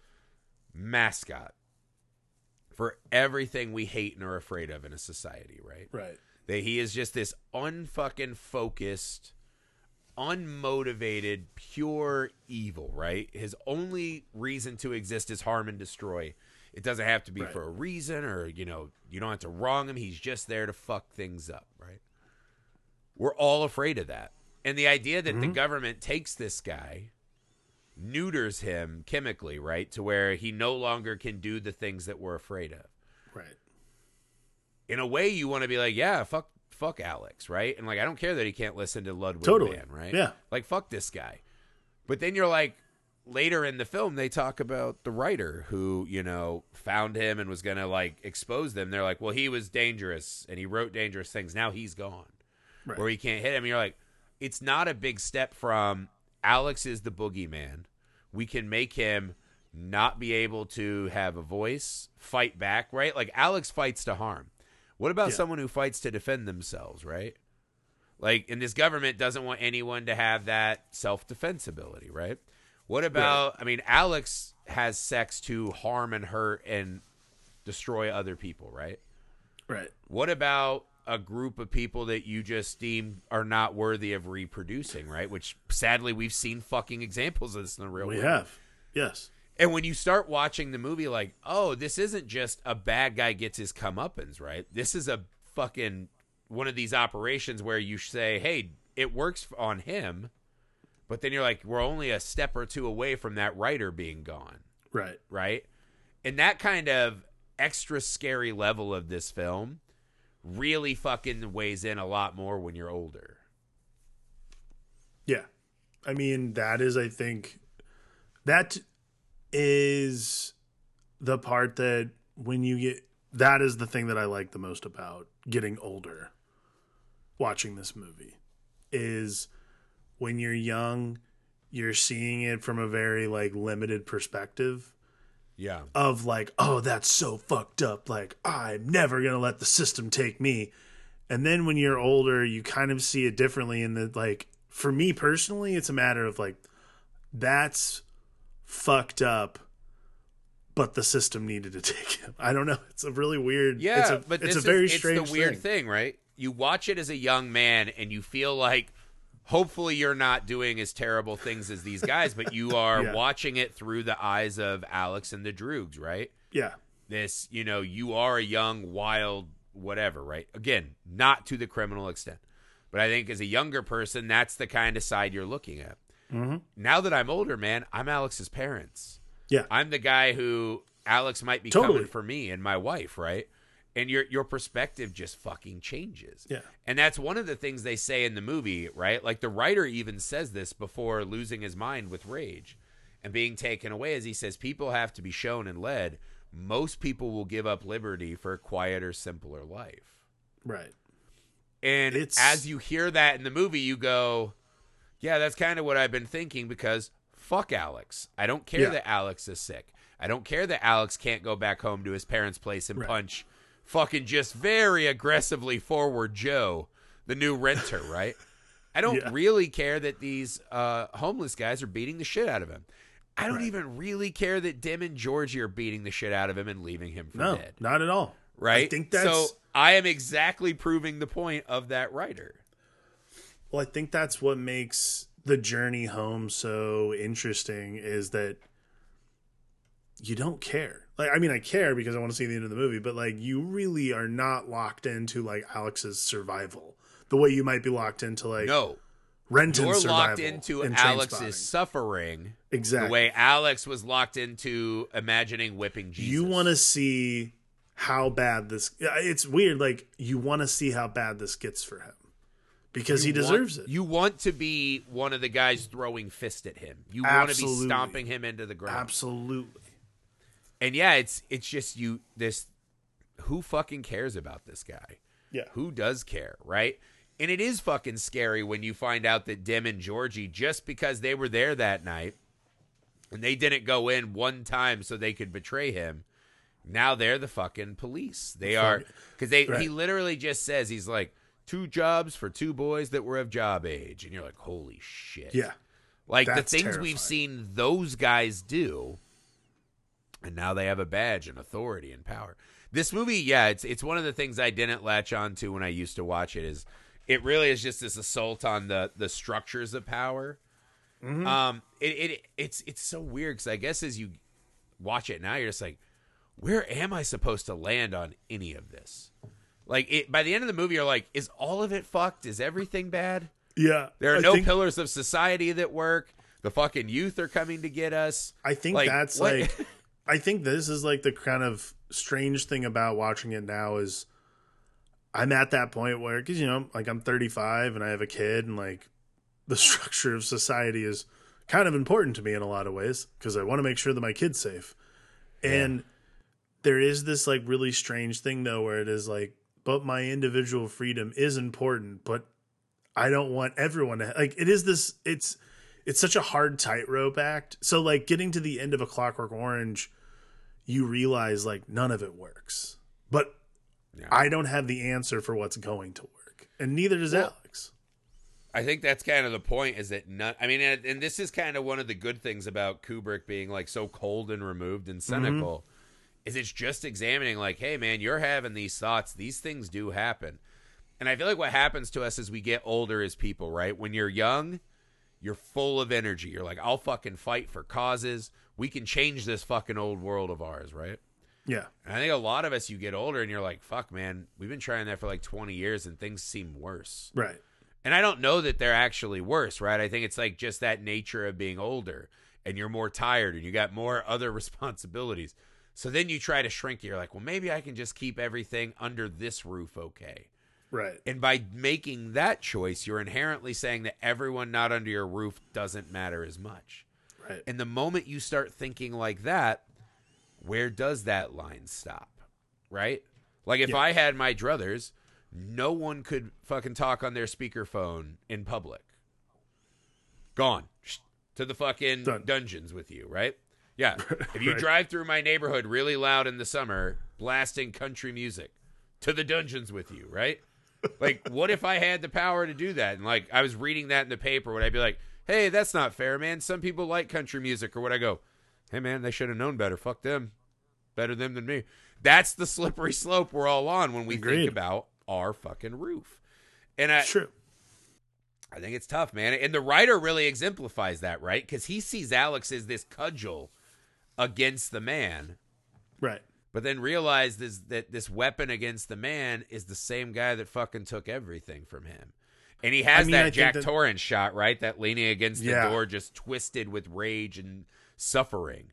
mascot for everything we hate and are afraid of in a society, right? Right. That he is just this unfucking focused, unmotivated, pure evil, right? His only reason to exist is harm and destroy. It doesn't have to be for a reason, or, you know, you don't have to wrong him. He's just there to fuck things up, right? We're all afraid of that. And the idea that the government takes this guy, neuters him chemically, right, to where he no longer can do the things that we're afraid of. Right. In a way, you want to be like, yeah, fuck Alex, right? And, like, I don't care that he can't listen to Ludwig Van, right? Yeah. Like, fuck this guy. But then you're like, later in the film, they talk about the writer who, you know, found him and was going to, like, expose them. They're like, well, he was dangerous and he wrote dangerous things. Now he's gone. Right. Or he can't hit him. And you're like, it's not a big step from Alex is the boogeyman. We can make him not be able to have a voice, fight back, right? Like, Alex fights to harm. What about someone who fights to defend themselves, right? Like, and this government doesn't want anyone to have that self-defense ability, right? What about, I mean, Alex has sex to harm and hurt and destroy other people, right? Right. What about a group of people that you just deem are not worthy of reproducing, right? Which, sadly, we've seen fucking examples of this in the real world. We have, yes. And when you start watching the movie, like, oh, this isn't just a bad guy gets his comeuppance, right? This is a fucking one of these operations where you say, hey, it works on him. But then you're like, we're only a step or two away from that writer being gone. Right. Right. And that kind of extra scary level of this film really fucking weighs in a lot more when you're older. Yeah. I mean, that is, I think, that is the part that when you get, that is the thing that I like the most about getting older, watching this movie, is... When you're young, you're seeing it from a very, like, limited perspective. Yeah. Of, like, oh, that's so fucked up. Like, I'm never going to let the system take me. And then when you're older, you kind of see it differently. And that, like, for me personally, it's a matter of, like, that's fucked up, but the system needed to take him. I don't know. It's a really weird. Yeah, it's a very strange, weird thing, right? You watch it as a young man and you feel like, hopefully you're not doing as terrible things as these guys, but you are watching it through the eyes of Alex and the Droogs, right? Yeah. This, you know, you are a young, wild, whatever, right? Again, not to the criminal extent. But I think as a younger person, that's the kind of side you're looking at. Mm-hmm. Now that I'm older, man, I'm Alex's parents. Yeah. I'm the guy who Alex might be coming for me and my wife, right? And your perspective just fucking changes. Yeah. And that's one of the things they say in the movie, right? Like, the writer even says this before losing his mind with rage. and being taken away, as he says, people have to be shown and led. Most people will give up liberty for a quieter, simpler life. Right. And it's... as you hear that in the movie, you go, yeah, that's kind of what I've been thinking, because fuck Alex. I don't care that Alex is sick. I don't care that Alex can't go back home to his parents' place and punch fucking just very aggressively forward Joe, the new renter, right? I don't really care that these homeless guys are beating the shit out of him. I don't even really care that Dim and Georgie are beating the shit out of him and leaving him for dead. No, not at all. Right? I think that's... So I am exactly proving the point of that writer. Well, I think that's what makes the journey home so interesting, is that you don't care. Like, I mean, I care because I want to see the end of the movie, but like, you really are not locked into like Alex's survival the way you might be locked into like... No. Rent and survival. You're locked into Alex's suffering. Exactly. The way Alex was locked into imagining whipping Jesus. You want to see how bad this... It's weird. Like, you want to see how bad this gets for him. Because he deserves it. You want to be one of the guys throwing fist at him. You want to be stomping him into the ground. Absolutely. And yeah, it's just you... This... Who fucking cares about this guy? Yeah. Who does care, right? And it is fucking scary when you find out that Dim and Georgie, just because they were there that night and they didn't go in one time so they could betray him, now they're the fucking police. They are, because they he literally just says, he's like, 2 jobs for 2 boys that were of job age. And you're like, holy shit. Yeah. Like, the things terrifying. We've seen those guys do, and now they have a badge and authority and power. This movie, yeah, it's one of the things I didn't latch on to when I used to watch it, is it really is just this assault on the structures of power. Mm-hmm. It's so weird, because I guess as you watch it now, you're just like, where am I supposed to land on any of this? Like, by the end of the movie, you're like, is all of it fucked? Is everything bad? Yeah. There are pillars of society that work. The fucking youth are coming to get us. I think I think this is like the kind of strange thing about watching it now is, I'm at that point where, because, you know, like, I'm 35 and I have a kid, and like, the structure of society is kind of important to me in a lot of ways, because I want to make sure that my kid's safe. Yeah. And there is this like really strange thing though, where it is like, but my individual freedom is important, but I don't want everyone to like, it is this, it's such a hard tightrope act. So like, getting to the end of A Clockwork Orange, you realize like none of it works, but yeah. I don't have the answer for what's going to work, and neither does Alex. I think that's kind of the point, is that and this is kind of one of the good things about Kubrick being like so cold and removed and cynical, mm-hmm. is it's just examining like, hey man, you're having these thoughts. These things do happen. And I feel like what happens to us as we get older as people, right? When you're young, you're full of energy. You're like, I'll fucking fight for causes. We can change this fucking old world of ours, right? Yeah. And I think a lot of us, you get older and you're like, fuck, man, we've been trying that for like 20 years and things seem worse. Right. And I don't know that they're actually worse, right? I think it's like just that nature of being older, and you're more tired and you got more other responsibilities. So then you try to shrink it. You're like, well, maybe I can just keep everything under this roof okay. Right. And by making that choice, you're inherently saying that everyone not under your roof doesn't matter as much. Right. And the moment you start thinking like that, where does that line stop, right? Like, if I had my druthers, no one could fucking talk on their speakerphone in public. Gone. To the fucking dungeons with you, right? Yeah. If you drive through my neighborhood really loud in the summer, blasting country music, to the dungeons with you, right? Like, what if I had the power to do that? And, like, I was reading that in the paper. Would I be like, hey, that's not fair, man. Some people like country music. Or would I go, hey, man, they should have known better. Fuck them. Better them than me. That's the slippery slope we're all on when we think about our fucking roof. And I think it's tough, man. And the writer really exemplifies that, right? Because he sees Alex as this cudgel against the man. Right. But then realizes that this weapon against the man is the same guy that fucking took everything from him. And he has Jack Torrance shot, right? That leaning against the door, just twisted with rage and suffering.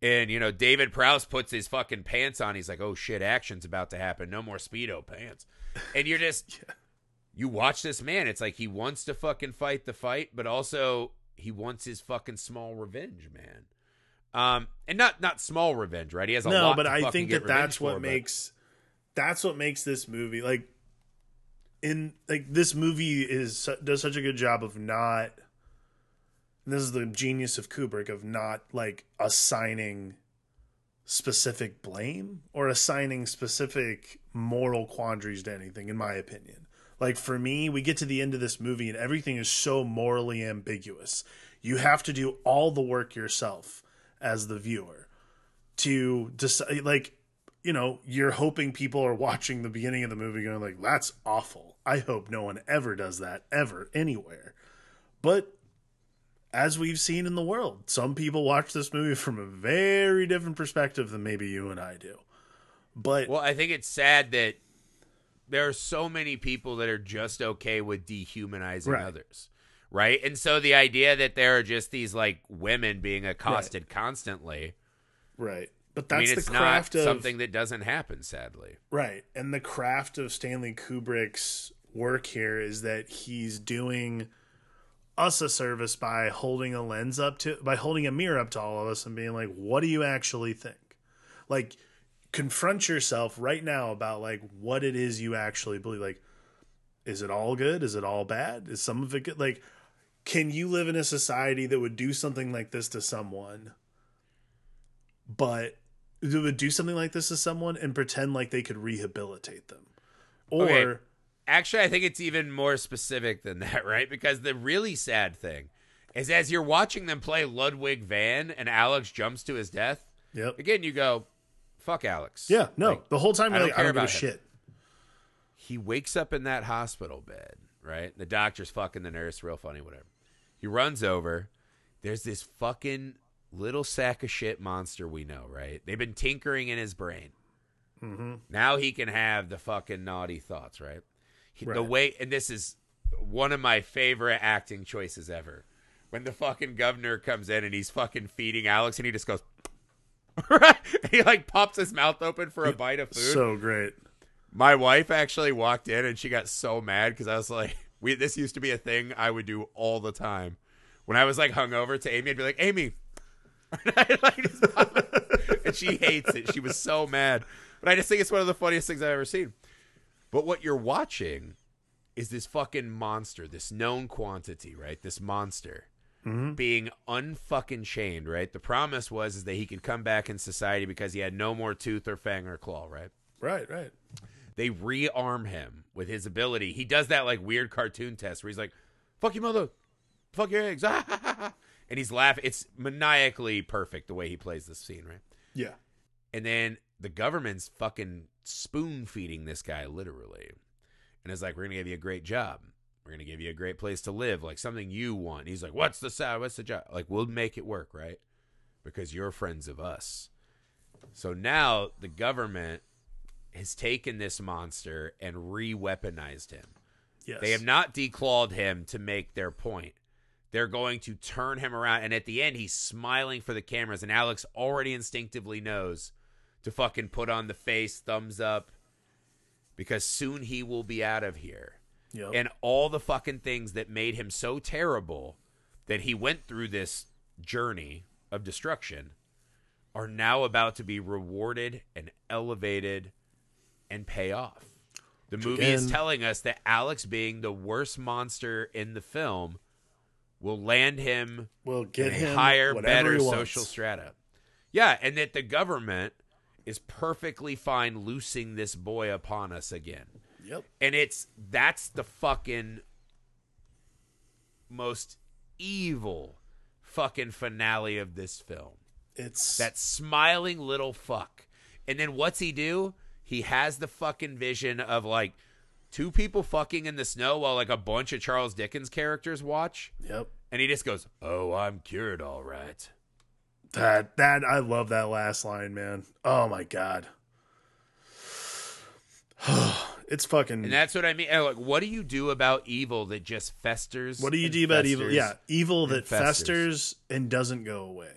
And, you know, David Prowse puts his fucking pants on. He's like, oh shit, action's about to happen. No more Speedo pants. And you're just, you watch this man. It's like, he wants to fucking fight the fight, but also He wants his fucking small revenge, man. And not small revenge, right? He has a lot. No, but I think that's what makes this movie this movie does such a good job of not. And this is the genius of Kubrick, of not assigning specific blame or assigning specific moral quandaries to anything, in my opinion. For me, we get to the end of this movie and everything is so morally ambiguous. You have to do all the work yourself as the viewer to decide. You're hoping people are watching the beginning of the movie going that's awful. I hope no one ever does that ever anywhere. But as we've seen in the world, some people watch this movie from a very different perspective than maybe you and I do. Well, I think it's sad that there are so many people that are just okay with dehumanizing others, right? And so the idea that there are just these, women being accosted constantly. Right. But that's the craft of... something that doesn't happen, sadly. Right. And the craft of Stanley Kubrick's work here is that he's doing us a service by holding a lens up to, by holding a mirror up to all of us and being what do you actually think? Confront yourself right now about what it is you actually believe. Is it all good? Is it all bad? Is some of it good? Can you live in a society that would do something like this to someone, and pretend they could rehabilitate them? Or okay. Actually, I think it's even more specific than that, right? Because the really sad thing is, as you're watching them play Ludwig van and Alex jumps to his death, yep. Again, you go, fuck Alex. Yeah, no. The whole time I don't give a shit. He wakes up in that hospital bed, right? The doctor's fucking the nurse, real funny, whatever. He runs over. There's this fucking little sack of shit monster we know, right? They've been tinkering in his brain. Mm-hmm. Now he can have the fucking naughty thoughts, right? The way, and this is one of my favorite acting choices ever, when the fucking governor comes in and he's fucking feeding Alex and he just goes, and he pops his mouth open for a bite of food. So great. My wife actually walked in and she got so mad because I was this used to be a thing I would do all the time. When I was hungover to Amy, I'd be like, Amy. And, and she hates it. She was so mad. But I just think it's one of the funniest things I've ever seen. But what you're watching is this fucking monster, this known quantity, right? This monster being unfucking chained, right? The promise was that he could come back in society because he had no more tooth or fang or claw, right? Right, right. They rearm him with his ability. He does that weird cartoon test where he's like, fuck your mother, fuck your eggs. And he's laughing. It's maniacally perfect the way he plays this scene, right? Yeah. And then the government's fucking spoon feeding this guy literally, and it's we're gonna give you a great job, we're gonna give you a great place to live, something you want. And he's what's the job? We'll make it work, right? Because you're friends of us. So now the government has taken this monster and re-weaponized him. Yes. They have not declawed him to make their point. They're going to turn him around, and at the end he's smiling for the cameras, and Alex already instinctively knows to fucking put on the face, thumbs up, because soon he will be out of here. Yep. And all the fucking things that made him so terrible that he went through this journey of destruction are now about to be rewarded and elevated and pay off. The movie is telling us that Alex, being the worst monster in the film, will land him in a higher, better social strata. Yeah, and that the government is perfectly fine loosing this boy upon us again. Yep. And that's the fucking most evil fucking finale of this film. It's that smiling little fuck. And then what's he do? He has the fucking vision of two people fucking in the snow while a bunch of Charles Dickens characters watch. Yep. And he just goes, "Oh, I'm cured, all right." That I love that last line, man. Oh my god, it's fucking. And that's what I mean. What do you do about evil that just festers? What do you do about evil? Yeah, evil that festers and doesn't go away.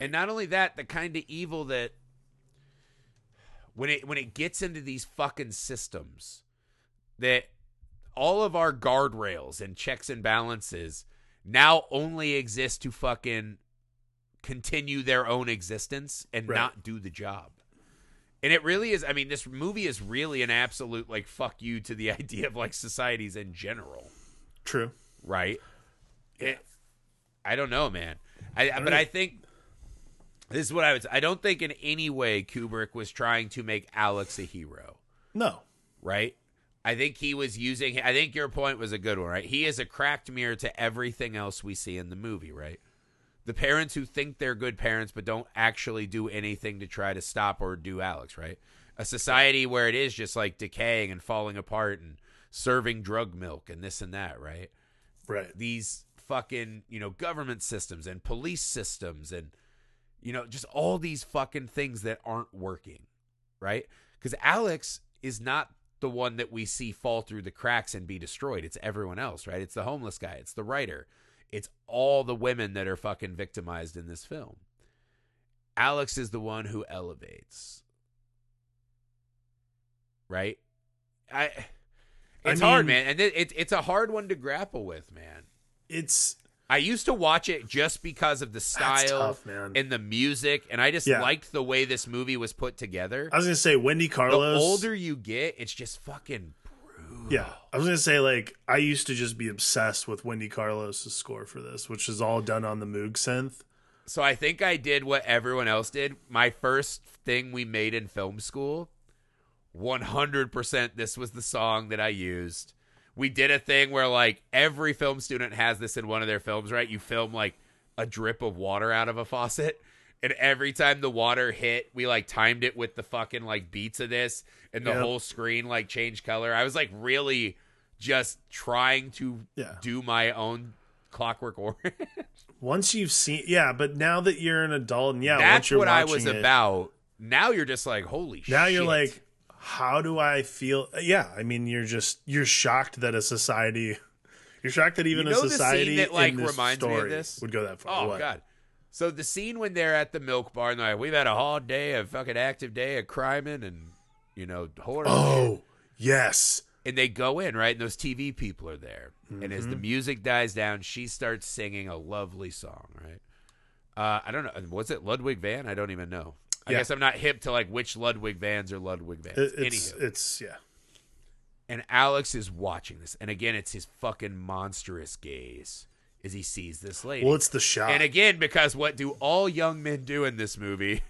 And not only that, the kind of evil that when it gets into these fucking systems, that all of our guardrails and checks and balances now only exists to fucking continue their own existence and not do the job. And it really is. I mean, this movie is really an absolute, like, fuck you to the idea of, like, societies in general. True. Right? Yeah. I don't know, man. I think this is what I would say. I don't think in any way Kubrick was trying to make Alex a hero. No. Right? I think he was using, I think your point was a good one, right? He is a cracked mirror to everything else we see in the movie, right? The parents who think they're good parents but don't actually do anything to try to stop or do Alex, right? A society where it is just like decaying and falling apart and serving drug milk and this and that, right? Right. These fucking, you know, government systems and police systems and, you know, just all these fucking things that aren't working, right? Because Alex is not the one that we see fall through the cracks and be destroyed. It's everyone else, right? It's the homeless guy. It's the writer. It's all the women that are fucking victimized in this film. Alex is the one who elevates. Right? It's hard, man. And it's a hard one to grapple with, man. I used to watch it just because of the style and the music, and I just liked the way this movie was put together. I was going to say, Wendy Carlos. The older you get, it's just fucking... Yeah, I was going to say, like, I used to just be obsessed with Wendy Carlos' score for this, which is all done on the Moog synth. So I think I did what everyone else did. My first thing we made in film school, 100% this was the song that I used. We did a thing where, like, every film student has this in one of their films, right? You film, like, a drip of water out of a faucet. And every time the water hit, we, like, timed it with the fucking, like, beats of this. And the whole screen, like, changed color. I was, like, really just trying to do my own Clockwork Orange. Once you've seen... Yeah, but now that you're an adult and, that's once you're watching it... That's what I was about. Now you're just like, holy shit. Now you're like, how do I feel... Yeah, I mean, you're shocked that a society... You're shocked that even a society that, like, in this reminds story me of this? Would go that far. Oh, what? God. So the scene when they're at the milk bar and they're like, we've had a hard day, a fucking active day of criming and, you know, horror. Oh, yes. And they go in, right? And those TV people are there. Mm-hmm. And as the music dies down, she starts singing a lovely song, right? I don't know. Was it Ludwig van? I don't even know. I guess I'm not hip to, like, which Ludwig vans are Ludwig vans. Anywho. And Alex is watching this. And again, it's his fucking monstrous gaze. Is he sees this lady. Well, it's the shot. And again, because what do all young men do in this movie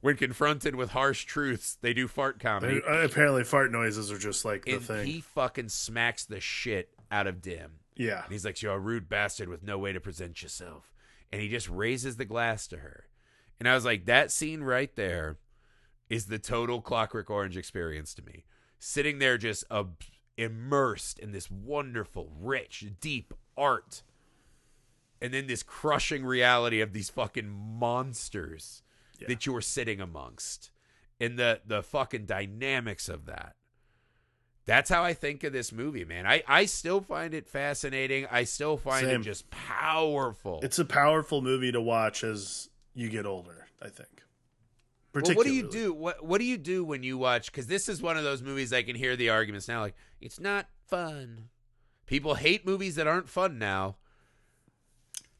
when confronted with harsh truths? They do fart comedy. Apparently fart noises are just like the thing. He fucking smacks the shit out of Dim. Yeah. And he's like, you're a rude bastard with no way to present yourself. And he just raises the glass to her. And I was like, that scene right there is the total Clockwork Orange experience to me. Sitting there just immersed in this wonderful, rich, deep art. And then this crushing reality of these fucking monsters that you are sitting amongst. And the fucking dynamics of that. That's how I think of this movie, man. I still find it fascinating. I still find it just powerful. It's a powerful movie to watch as you get older, I think. Particularly. Well, what do you do? What do you do when you watch? Because this is one of those movies I can hear the arguments now. Like, it's not fun. People hate movies that aren't fun now.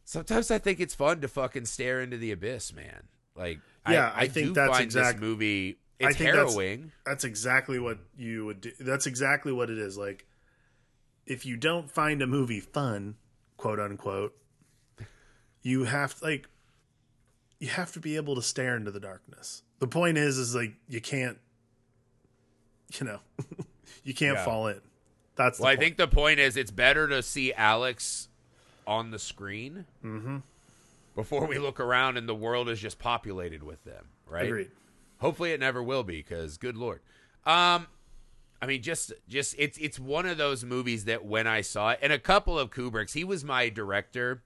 Sometimes I think it's fun to fucking stare into the abyss, man. Like, yeah, I think do that's find this movie. It's harrowing. That's exactly what you would do. That's exactly what it is. Like, if you don't find a movie fun, quote unquote, you have to be able to stare into the darkness. The point is like you can't, you know, you can't fall in. That's I think the point is it's better to see Alex on the screen before we look around and the world is just populated with them, right? Agreed. Hopefully it never will be, because good Lord. I mean, just it's one of those movies that when I saw it, and a couple of Kubrick's, he was my director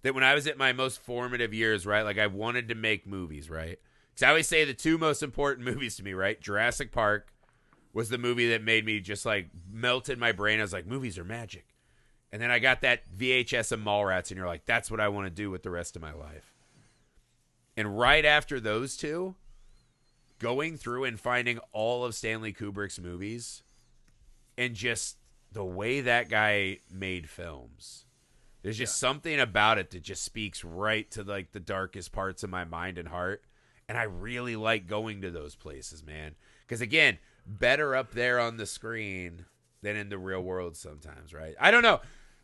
that when I was at my most formative years, right? Like I wanted to make movies, right? Because I always say the two most important movies to me, right? Jurassic Park was the movie that made me just like melted my brain. I was like, movies are magic. And then I got that VHS of Mallrats, and you're like, that's what I want to do with the rest of my life. And right after those two, going through and finding all of Stanley Kubrick's movies and just the way that guy made films There's just something about it that just speaks right to like the darkest parts of my mind and heart. And I really like going to those places, man. Because again, better up there on the screen than in the real world sometimes, right? I don't know.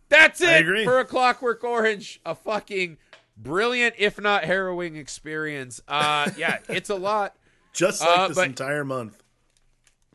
That's it for A Clockwork Orange. A fucking brilliant, if not harrowing experience. Yeah, it's a lot. Just like this entire month.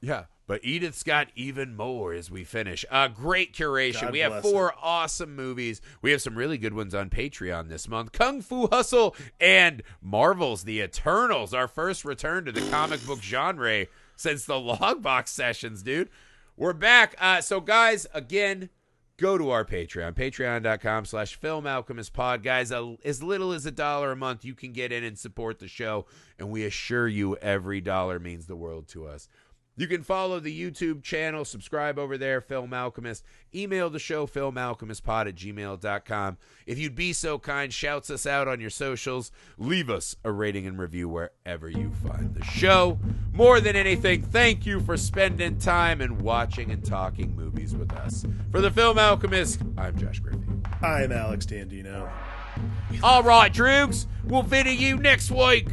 Yeah. But Edith's got even more as we finish. Great curation. God, we have four awesome movies. We have some really good ones on Patreon this month. Kung Fu Hustle and Marvel's The Eternals, our first return to the comic book genre since the Logbox sessions, dude. We're back. So, guys, again, go to our Patreon, patreon.com/filmalchemistpod. Guys, as little as $1 a month, you can get in and support the show, and we assure you every dollar means the world to us. You can follow the YouTube channel, subscribe over there, Film Alchemist. Email the show, filmalchemistpod@gmail.com. If you'd be so kind, shouts us out on your socials. Leave us a rating and review wherever you find the show. More than anything, thank you for spending time and watching and talking movies with us. For the Film Alchemist, I'm Josh Griffey. I'm Alex Dandino. All right, Droogs, we'll video you next week.